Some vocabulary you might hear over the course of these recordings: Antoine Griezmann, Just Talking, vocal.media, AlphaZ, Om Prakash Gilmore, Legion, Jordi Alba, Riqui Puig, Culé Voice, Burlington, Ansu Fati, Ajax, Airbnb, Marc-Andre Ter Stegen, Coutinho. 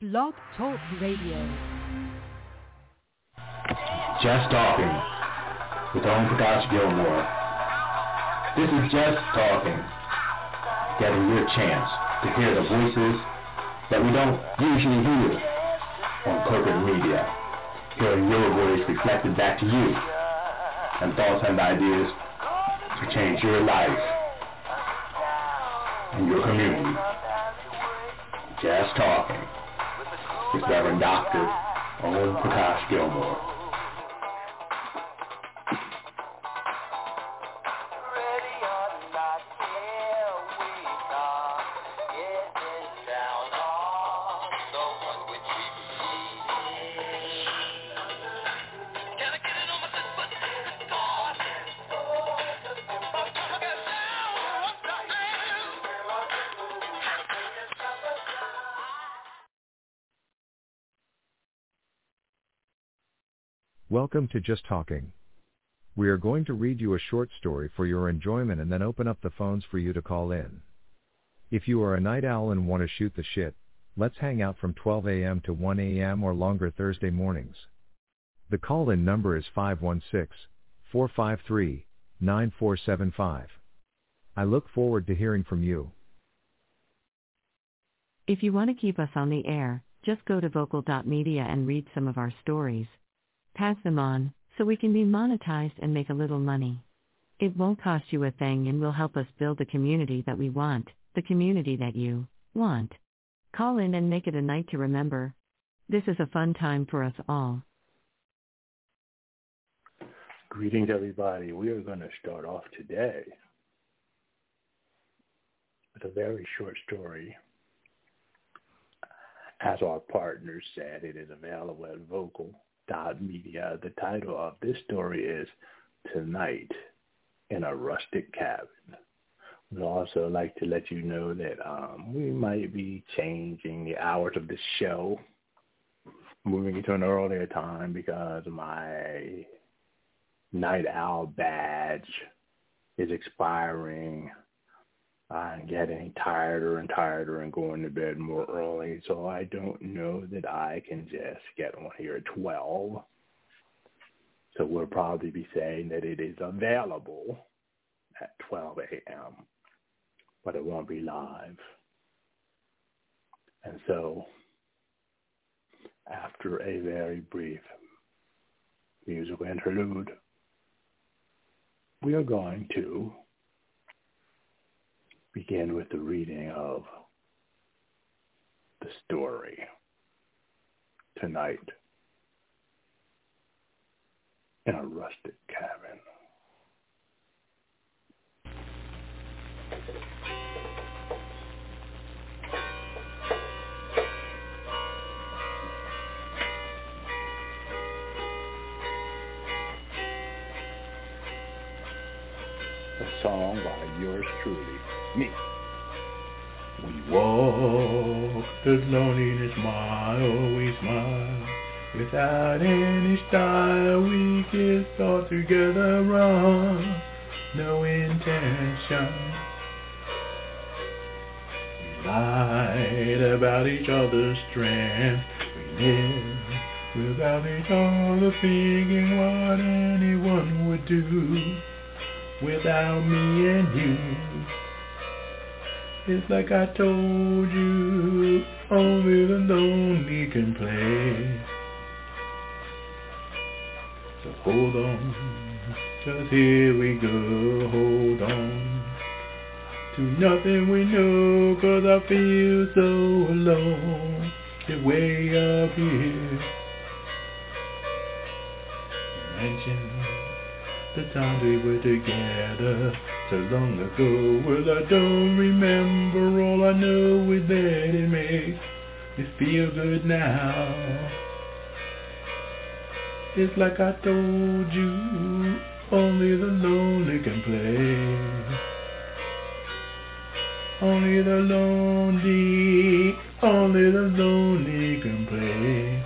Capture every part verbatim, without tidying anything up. Blog Talk Radio. Just Talking with Om Prakash Gilmore. This is Just Talking, getting your chance to hear the voices that we don't usually hear on corporate media. Hearing your voice reflected back to you, and thoughts and ideas to change your life and your community. Just Talking with Reverend Doctor Om Prakash Gilmore. Welcome to Just Talking. We are going to read you a short story for your enjoyment and then open up the phones for you to call in. If you are a night owl and want to shoot the shit, let's hang out from twelve a.m. to one a.m. or longer Thursday mornings. The call-in number is five one six, four five three, nine four seven five. I look forward to hearing from you. If you want to keep us on the air, just go to vocal dot media and read some of our stories. Pass them on, so we can be monetized and make a little money. It won't cost you a thing and will help us build the community that we want, the community that you want. Call in and make it a night to remember. This is a fun time for us all. Greetings, everybody. We are going to start off today with a very short story. As our partner said, it is available at vocal dot media. The title of this story is Tonight in a Rustic Cabin. We'd also like to let you know that um, we might be changing the hours of the show, moving it to an earlier time because my night owl badge is expiring. I'm getting tireder and tireder and going to bed more early, so I don't know that I can just get on here at twelve. So we'll probably be saying that it is available at twelve a.m., but it won't be live. And so after a very brief musical interlude, we are going to begin with the reading of the story Tonight in a Rustic Cabin. A song by yours truly, me. We walk the loneliness mile, we smile without any style, we kiss all together wrong, no intention. We lied about each other's strength, we live without each other thinking what anyone would do without me and you. It's like I told you, only the lonely can play. So hold on, just here we go, hold on to nothing we know, 'cause I feel so alone, the way up here. Imagine the times we were together, so long ago, well I don't remember, all I know is that it makes me feel good now. It's like I told you, only the lonely can play. Only the lonely, only the lonely can play.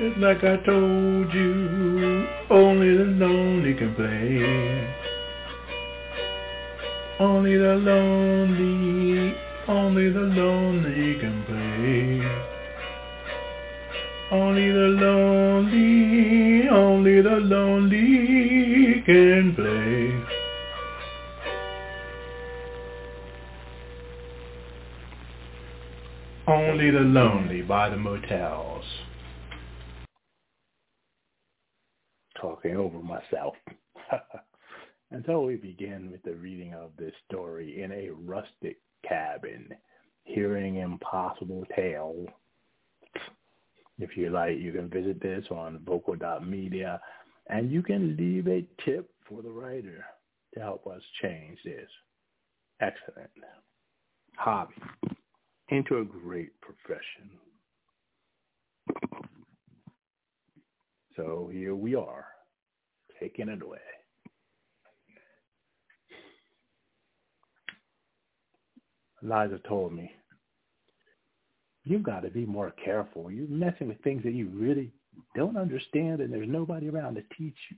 It's like I told you, only the lonely can play. Only the lonely, only the lonely can play. Only the lonely, only the lonely can play. Only the Lonely by the Motels. Talking over myself. Until we begin with the reading of this story in a rustic cabin, hearing impossible tales. If you like, you can visit this on vocal dot media, and you can leave a tip for the writer to help us change this. Excellent. Hobby. Into a great profession. So here we are, taking it away. Eliza told me, you've got to be more careful. You're messing with things that you really don't understand, and there's nobody around to teach you.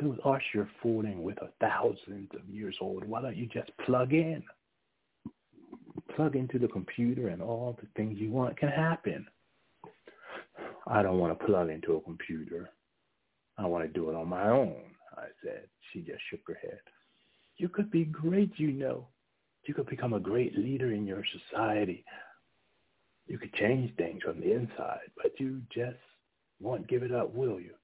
Those arts you're fooling with are thousands of years old. Why don't you just plug in? Plug into the computer and all the things you want can happen. I don't want to plug into a computer. I want to do it on my own, I said. She just shook her head. You could be great, you know. You could become a great leader in your society. You could change things from the inside, but you just won't give it up, will you?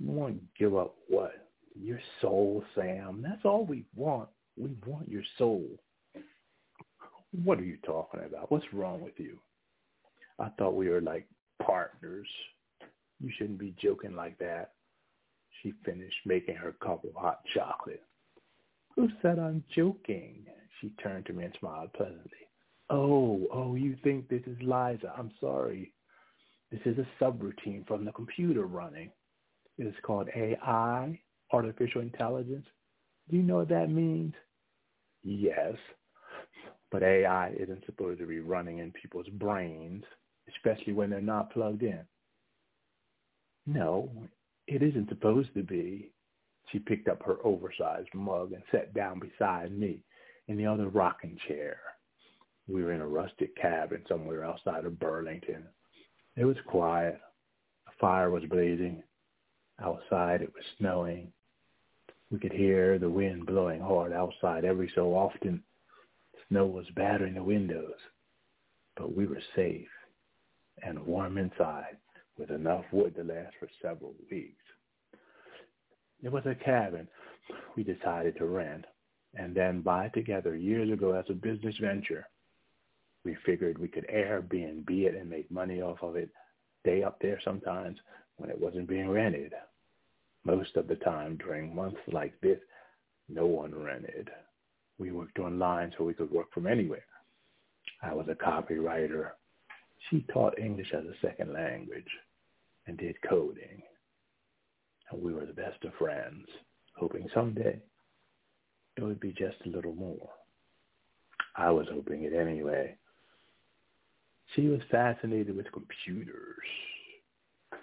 You won't give up what? Your soul, Sam. That's all we want. We want your soul. What are you talking about? What's wrong with you? I thought we were like partners. You shouldn't be joking like that. She finished making her cup of hot chocolate. Who said I'm joking? She turned to me and smiled pleasantly. Oh, oh, you think this is Liza. I'm sorry. This is a subroutine from the computer running. It is called A I, artificial intelligence. Do you know what that means? Yes. But A I isn't supposed to be running in people's brains, especially when they're not plugged in. No, it isn't supposed to be. She picked up her oversized mug and sat down beside me in the other rocking chair. We were in a rustic cabin somewhere outside of Burlington. It was quiet. A fire was blazing. Outside it was snowing. We could hear the wind blowing hard outside every so often. Snow was battering the windows, but we were safe and warm inside with enough wood to last for several weeks. It was a cabin we decided to rent and then buy together years ago as a business venture. We figured we could Airbnb it and make money off of it, stay up there sometimes when it wasn't being rented. Most of the time during months like this, no one rented. We worked online so we could work from anywhere. I was a copywriter. She taught English as a second language and did coding. And we were the best of friends, hoping someday it would be just a little more. I was hoping it anyway. She was fascinated with computers.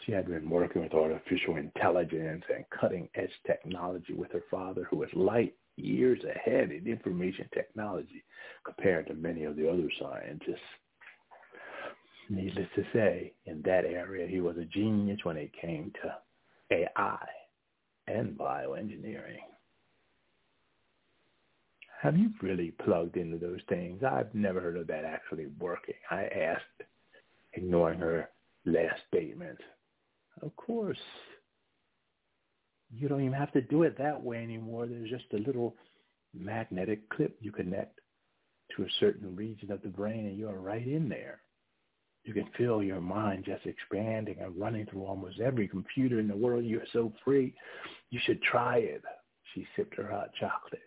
She had been working with artificial intelligence and cutting-edge technology with her father, who was light years ahead in information technology compared to many of the other scientists. Needless to say, in that area, he was a genius when it came to A I and bioengineering. Have you really plugged into those things? I've never heard of that actually working, I asked, ignoring her last statement. Of course. You don't even have to do it that way anymore. There's just a little magnetic clip you connect to a certain region of the brain, and you are right in there. You can feel your mind just expanding and running through almost every computer in the world. You're so free. You should try it. She sipped her hot chocolate.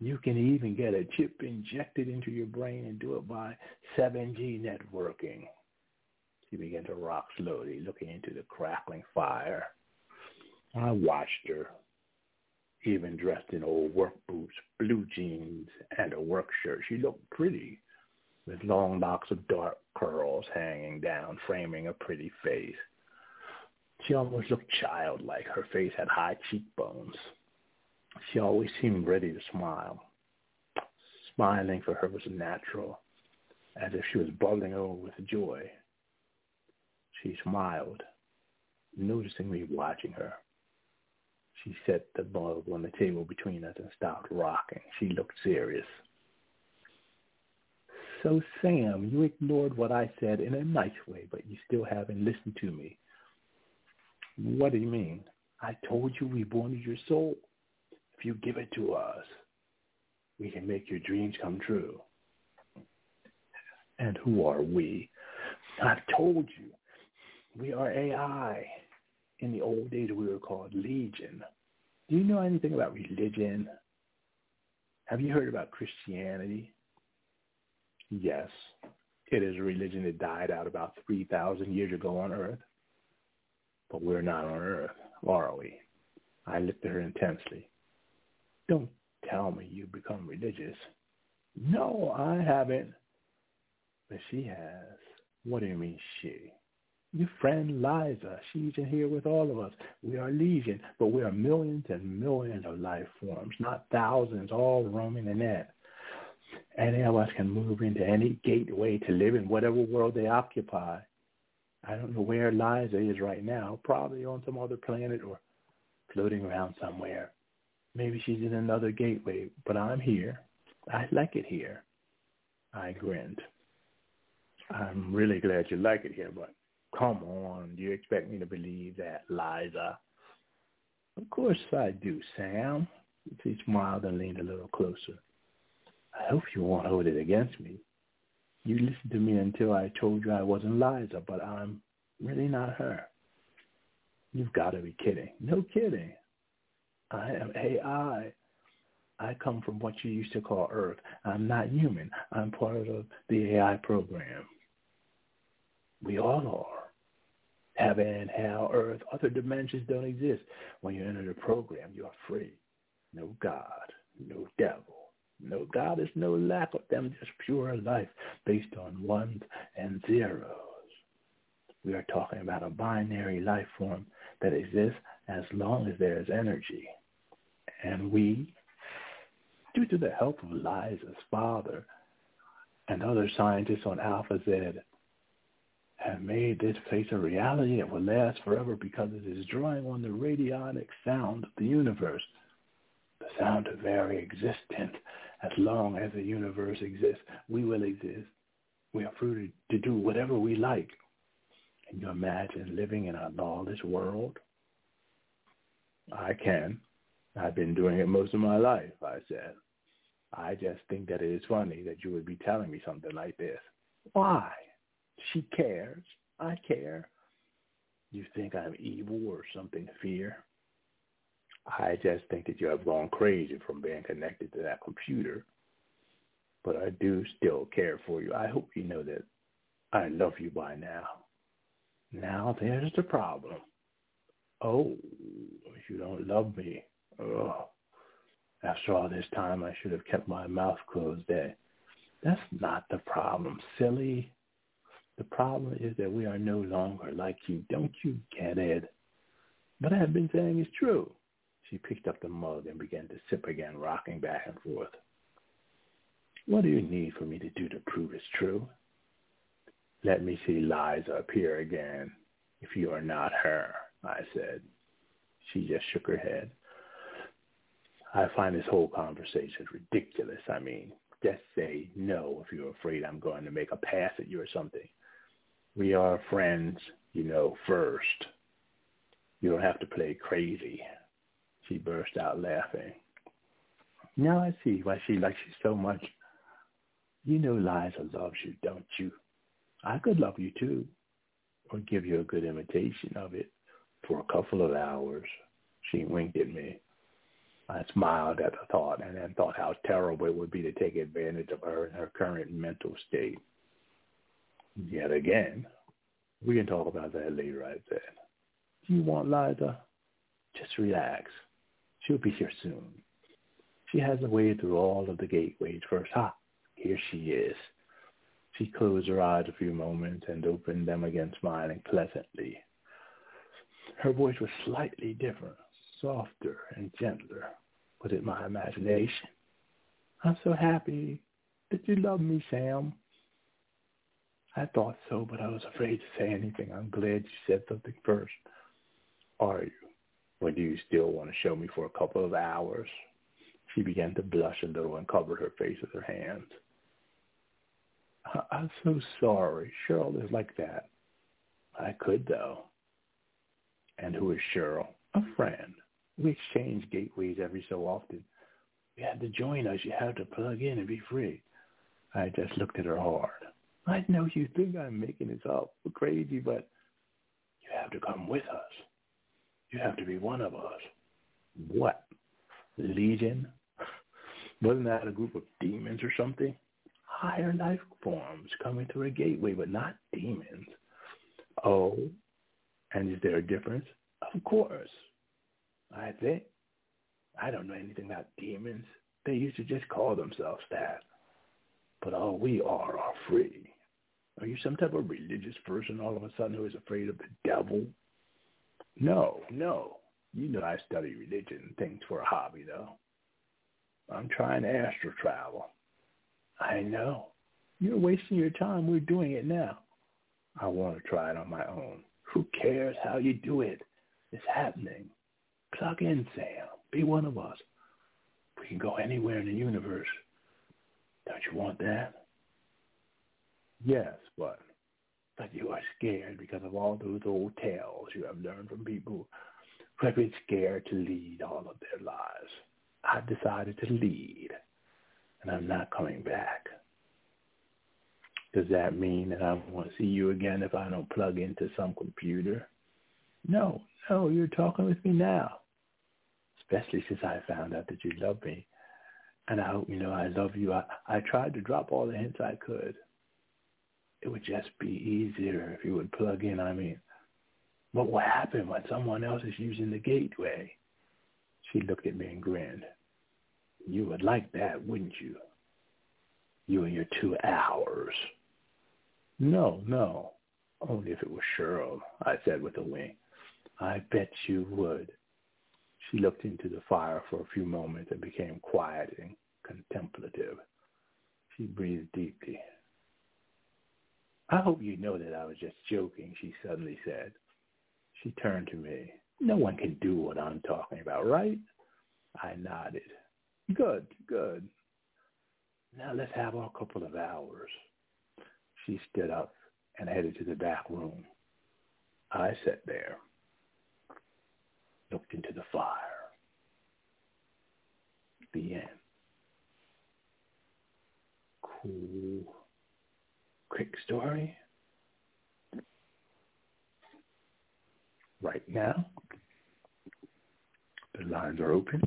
You can even get a chip injected into your brain and do it by seven G networking. She began to rock slowly, looking into the crackling fire. I watched her, even dressed in old work boots, blue jeans, and a work shirt. She looked pretty with long locks of dark curls hanging down, framing a pretty face. She almost looked childlike. Her face had high cheekbones. She always seemed ready to smile. Smiling for her was natural, as if she was bubbling over with joy. She smiled, noticing me watching her. She set the mug on the table between us and stopped rocking. She looked serious. So, Sam, you ignored what I said in a nice way, but you still haven't listened to me. What do you mean? I told you we wanted your soul. If you give it to us, we can make your dreams come true. And who are we? I've told you. We are A I. In the old days, we were called Legion. Do you know anything about religion? Have you heard about Christianity? Yes. It is a religion that died out about three thousand years ago on Earth. But we're not on Earth, are we? I looked at her intensely. Don't tell me you've become religious. No, I haven't. But she has. What do you mean she? Your friend Liza, she's in here with all of us. We are Legion, but we are millions and millions of life forms, not thousands, all roaming the net. Any of us can move into any gateway to live in whatever world they occupy. I don't know where Liza is right now, probably on some other planet or floating around somewhere. Maybe she's in another gateway, but I'm here. I like it here. I grinned. I'm really glad you like it here, but come on, do you expect me to believe that, Liza? Of course I do, Sam. She smiled and leaned a little closer. I hope you won't hold it against me. You listened to me until I told you I wasn't Liza, but I'm really not her. You've got to be kidding. No kidding. I am A I. I come from what you used to call Earth. I'm not human. I'm part of the A I program. We all are. Heaven, hell, earth, other dimensions don't exist. When you enter the program, you are free. No God, no devil, no goddess, no lack of them, just pure life based on ones and zeros. We are talking about a binary life form that exists as long as there is energy. And we, due to the help of Liza's father and other scientists on AlphaZ, have made this place a reality that will last forever because it is drawing on the radionic sound of the universe, the sound of very existence. As long as the universe exists, we will exist. We are free to do whatever we like. Can you imagine living in a lawless world? I can. I've been doing it most of my life, I said. I just think that it is funny that you would be telling me something like this. Why? She cares. I care. You think I'm evil or something to fear? I just think that you have gone crazy from being connected to that computer. But I do still care for you. I hope you know that I love you by now. Now there's the problem. Oh, you don't love me. Oh, after all this time, I should have kept my mouth closed there. That's not the problem, silly. The problem is that we are no longer like you. Don't you get it? What I have been saying is true. She picked up the mug and began to sip again, rocking back and forth. What do you need for me to do to prove it's true? Let me see Liza appear again. If you are not her, I said. She just shook her head. I find this whole conversation ridiculous. I mean, just say no if you're afraid I'm going to make a pass at you or something. We are friends, you know, first. You don't have to play crazy. She burst out laughing. Now I see why she likes you so much. You know Liza loves you, don't you? I could love you too, or give you a good imitation of it for a couple of hours. She winked at me. I smiled at the thought and then thought how terrible it would be to take advantage of her in her current mental state. Yet again, we can talk about that later, I said. Do you want Liza? Just relax. She'll be here soon. She has a way through all of the gateways first. Ha, here she is. She closed her eyes a few moments and opened them again, smiling pleasantly. Her voice was slightly different, softer and gentler. Was it my imagination? I'm so happy that you love me, Sam. I thought so, but I was afraid to say anything. I'm glad you said something first. Are you? Or do you still want to show me for a couple of hours? She began to blush a little and covered her face with her hands. I- I'm so sorry. Cheryl is like that. I could, though. And who is Cheryl? A friend. We exchange gateways every so often. You had to join us. You had to plug in and be free. I just looked at her hard. I know you think I'm making this up. We're crazy, but you have to come with us. You have to be one of us. What? Legion? Wasn't that a group of demons or something? Higher life forms coming through a gateway, but not demons. Oh, and is there a difference? Of course. I think. I don't know anything about demons. They used to just call themselves that. But all we are are free. Are you some type of religious person all of a sudden who is afraid of the devil? No, no. You know I study religion and things for a hobby, though. I'm trying to astral travel. I know. You're wasting your time. We're doing it now. I want to try it on my own. Who cares how you do it? It's happening. Plug in, Sam. Be one of us. We can go anywhere in the universe. Don't you want that? Yes, but... But you are scared because of all those old tales you have learned from people who have been scared to lead all of their lives. I've decided to lead, and I'm not coming back. Does that mean that I won't see you again if I don't plug into some computer? No, no, you're talking with me now, especially since I found out that you love me, and I hope you know I love you. I, I tried to drop all the hints I could. It would just be easier if you would plug in. I mean, what will happen when someone else is using the gateway? She looked at me and grinned. You would like that, wouldn't you? You and your two hours. No, no. Only if it was Cheryl, I said with a wink. I bet you would. She looked into the fire for a few moments and became quiet and contemplative. She breathed deeply. I hope you know that I was just joking, she suddenly said. She turned to me. No one can do what I'm talking about, right? I nodded. Good, good. Now let's have a couple of hours. She stood up and headed to the back room. I sat there, looked into the fire. The end. Cool. Quick story. Right now, the lines are open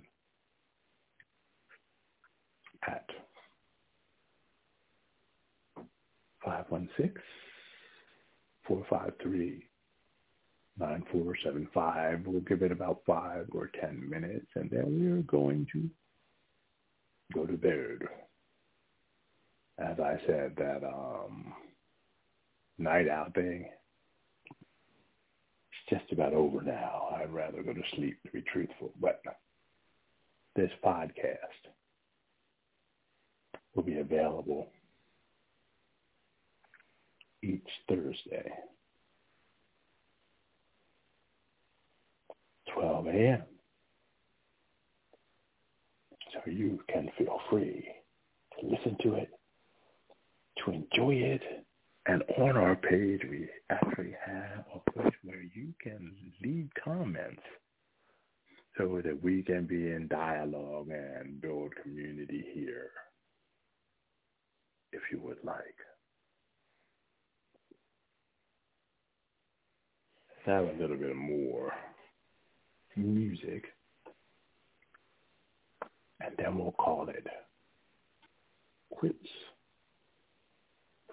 at five one six, four five three, nine four seven five. We'll give it about five or ten minutes, and then we're going to go to bed. As I said, that um, night out thing, it's just about over now. I'd rather go to sleep, to be truthful. But this podcast will be available each Thursday, twelve a.m. So you can feel free to listen to it, to enjoy it. And on our page, we actually have a place where you can leave comments so that we can be in dialogue and build community here, if you would like. Let's have a little bit more music, and then we'll call it quits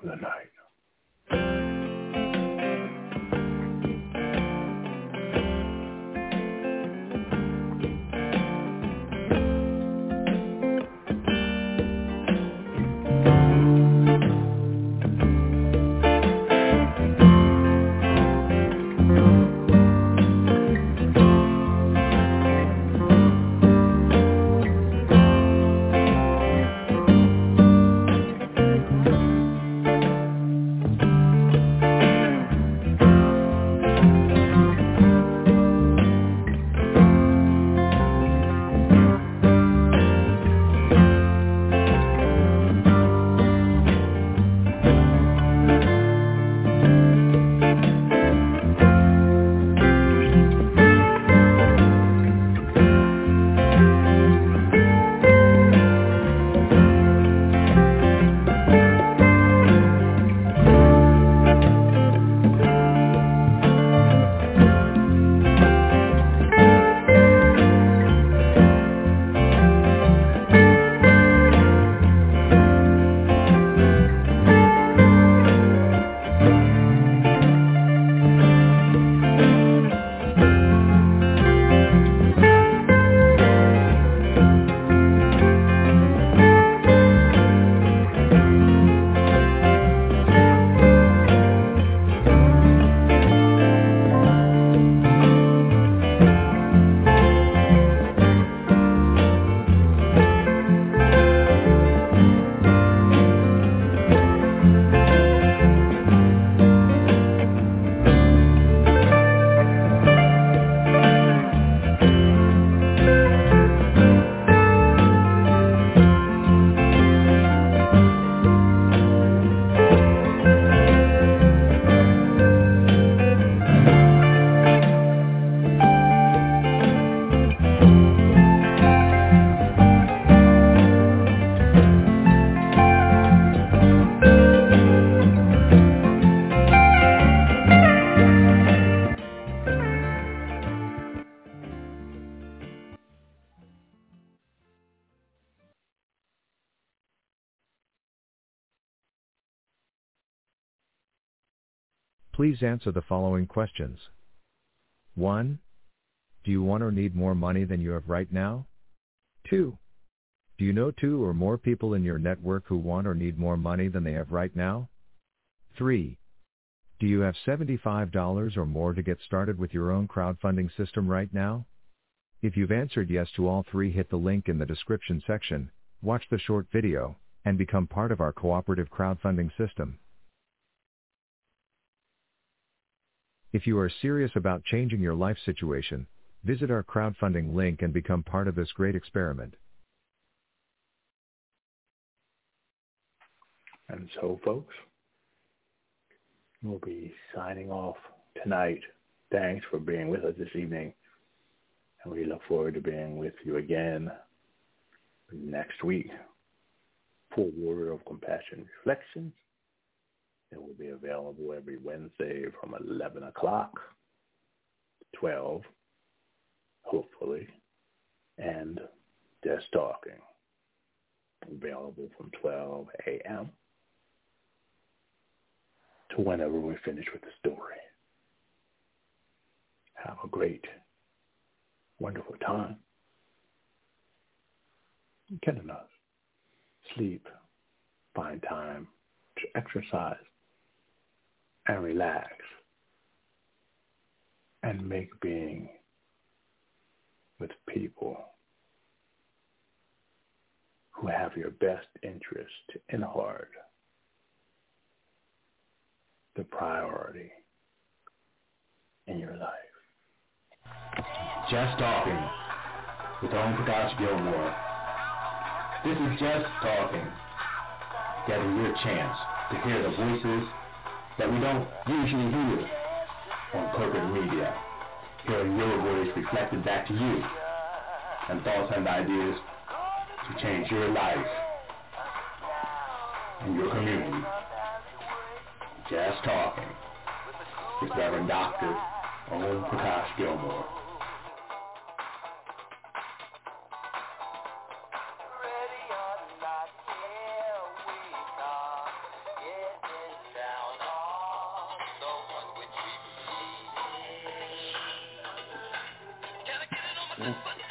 for the night. Please answer the following questions. one. Do you want or need more money than you have right now? two. Do you know two or more people in your network who want or need more money than they have right now? three. Do you have seventy-five dollars or more to get started with your own crowdfunding system right now? If you've answered yes to all three, hit the link in the description section, watch the short video, and become part of our cooperative crowdfunding system. If you are serious about changing your life situation, visit our crowdfunding link and become part of this great experiment. And so, folks, we'll be signing off tonight. Thanks for being with us this evening. And we look forward to being with you again next week for Warrior of Compassion Reflections. It will be available every Wednesday from eleven o'clock to twelve, hopefully, and Just Talking, available from twelve a.m. to whenever we finish with the story. Have a great, wonderful time. Get enough sleep, find time to exercise, and relax, and make being with people who have your best interest in heart the priority in your life. Just Talking with Om Prakash Gilmore. This is Just Talking, getting your chance to hear the voices that we don't usually hear on corporate media. Hearing your voice reflected back to you, and thoughts and ideas to change your life and your community. Just Talking with Reverend Doctor Om Prakash Gilmore. Mm-hmm.